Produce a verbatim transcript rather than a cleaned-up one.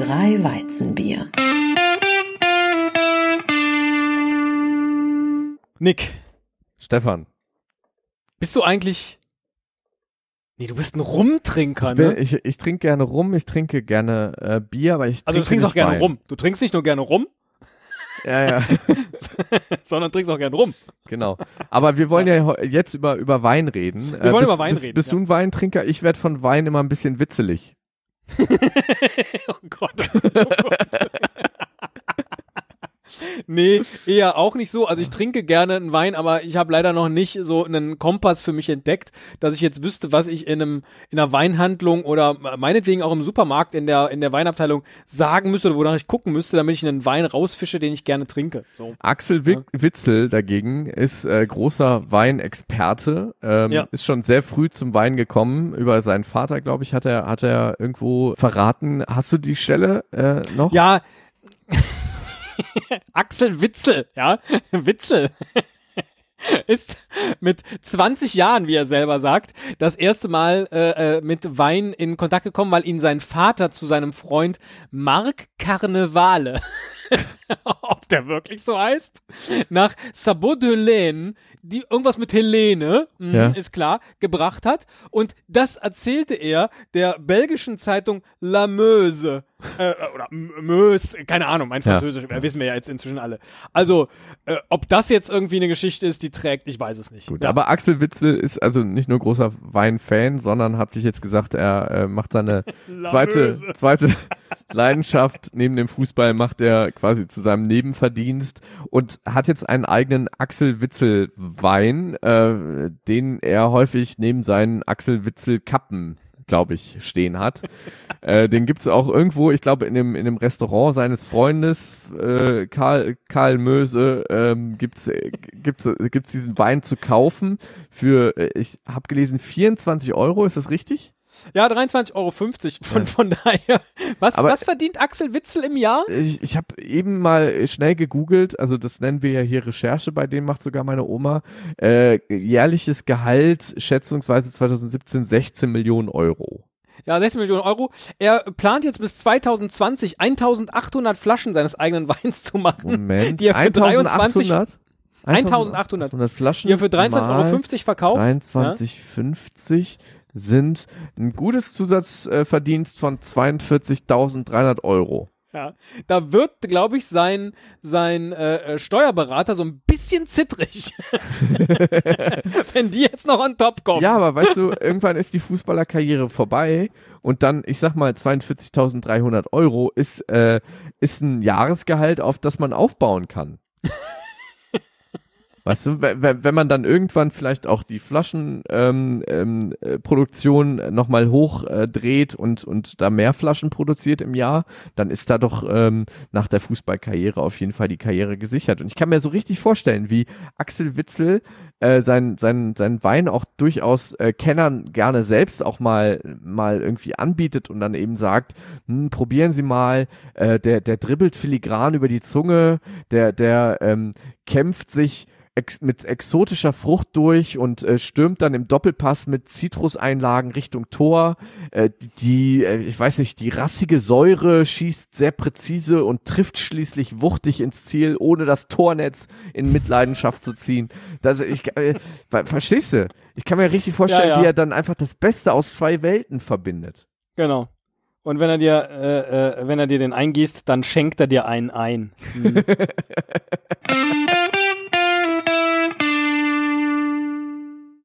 drei Weizenbier. Nick. Stefan. Bist du eigentlich... Nee, du bist ein Rumtrinker, ich bin, ne? Ich, ich trinke gerne Rum, ich trinke gerne äh, Bier, aber ich trinke Also du trinkst auch gerne Wein. Rum. Du trinkst nicht nur gerne Rum. Ja, ja. Sondern trinkst auch gerne Rum. Genau. Aber wir wollen ja, ja jetzt über, über Wein reden. Wir äh, wollen bist, über Wein bist, reden. Bist ja. du ein Weintrinker? Ich werde von Wein immer ein bisschen witzelig. oh Gott. Oh Gott. Nee, eher auch nicht so. Also ich trinke gerne einen Wein, aber ich habe leider noch nicht so einen Kompass für mich entdeckt, dass ich jetzt wüsste, was ich in einem in einer Weinhandlung oder meinetwegen auch im Supermarkt in der in der Weinabteilung sagen müsste oder wonach ich gucken müsste, damit ich einen Wein rausfische, den ich gerne trinke. So. Axel Wick- ja. Witsel dagegen ist äh, großer Weinexperte, ähm, ja. ist schon sehr früh zum Wein gekommen. Über seinen Vater, glaube ich, hat er hat er irgendwo verraten. Hast du die Stelle äh, noch? Ja. Axel Witsel, ja, Witsel, ist mit zwanzig Jahren, wie er selber sagt, das erste Mal äh, mit Wein in Kontakt gekommen, weil ihn sein Vater zu seinem Freund Marc Carnevale, ob der wirklich so heißt, nach Sabot-de-Laine, die irgendwas mit Helene, mh, ja. ist klar, gebracht hat. Und das erzählte er der belgischen Zeitung La Meuse. Äh, oder Möse, keine Ahnung, mein Französisch, ja. wissen wir ja jetzt inzwischen alle. Also, äh, ob das jetzt irgendwie eine Geschichte ist, die trägt, ich weiß es nicht. Gut, ja. Aber Axel Witsel ist also nicht nur großer Weinfan, sondern hat sich jetzt gesagt, er äh, macht seine zweite, zweite Leidenschaft, neben dem Fußball macht er quasi zu seinem Nebenverdienst und hat jetzt einen eigenen Axel Witsel Wein, äh, den er häufig neben seinen Axel Witsel Kappen, glaube ich, stehen hat. äh, den gibt's auch irgendwo, ich glaube, in dem in dem Restaurant seines Freundes äh, Karl Karl Möse ähm, gibt's äh, gibt's äh, gibt's diesen Wein zu kaufen für äh, ich habe gelesen vierundzwanzig Euro, ist das richtig? Ja, dreiundzwanzig Euro fünfzig von, ja. von daher. Was, was verdient Axel Witsel im Jahr? Ich, ich habe eben mal schnell gegoogelt, also das nennen wir ja hier Recherche, bei denen macht sogar meine Oma, äh, jährliches Gehalt schätzungsweise zwanzig siebzehn sechzehn Millionen Euro. Ja, sechzehn Millionen Euro. Er plant jetzt bis zwanzig zwanzig eintausendachthundert Flaschen seines eigenen Weins zu machen. Moment, die er für eintausendachthundert? eintausendachthundert Flaschen, die er für dreiundzwanzig Euro fünfzig verkauft. dreiundzwanzig Euro fünfzig ja? sind ein gutes Zusatzverdienst äh, von zweiundvierzigtausenddreihundert Euro. Ja, da wird, glaube ich, sein, sein äh, Steuerberater so ein bisschen zittrig, wenn die jetzt noch on top kommen. Ja, aber weißt du, irgendwann ist die Fußballerkarriere vorbei und dann, ich sag mal, zweiundvierzigtausenddreihundert Euro ist, äh, ist ein Jahresgehalt, auf das man aufbauen kann. Weißt du, wenn man dann irgendwann vielleicht auch die Flaschenproduktion ähm, ähm, nochmal hochdreht äh, und, und da mehr Flaschen produziert im Jahr, dann ist da doch ähm, nach der Fußballkarriere auf jeden Fall die Karriere gesichert. Und ich kann mir so richtig vorstellen, wie Axel Witsel äh, seinen sein, sein Wein auch durchaus äh, Kennern gerne selbst auch mal, mal irgendwie anbietet und dann eben sagt, hm, probieren Sie mal, äh, der, der dribbelt filigran über die Zunge, der, der ähm, kämpft sich Ex- mit exotischer Frucht durch und äh, stürmt dann im Doppelpass mit Zitruseinlagen Richtung Tor. Äh, die, äh, ich weiß nicht, die rassige Säure schießt sehr präzise und trifft schließlich wuchtig ins Ziel, ohne das Tornetz in Mitleidenschaft zu ziehen. Das, ich, äh, verstehst du? Ich kann mir richtig vorstellen, ja, ja. wie er dann einfach das Beste aus zwei Welten verbindet. Genau. Und wenn er dir, äh, äh, wenn er dir den eingießt, dann schenkt er dir einen ein. Hm.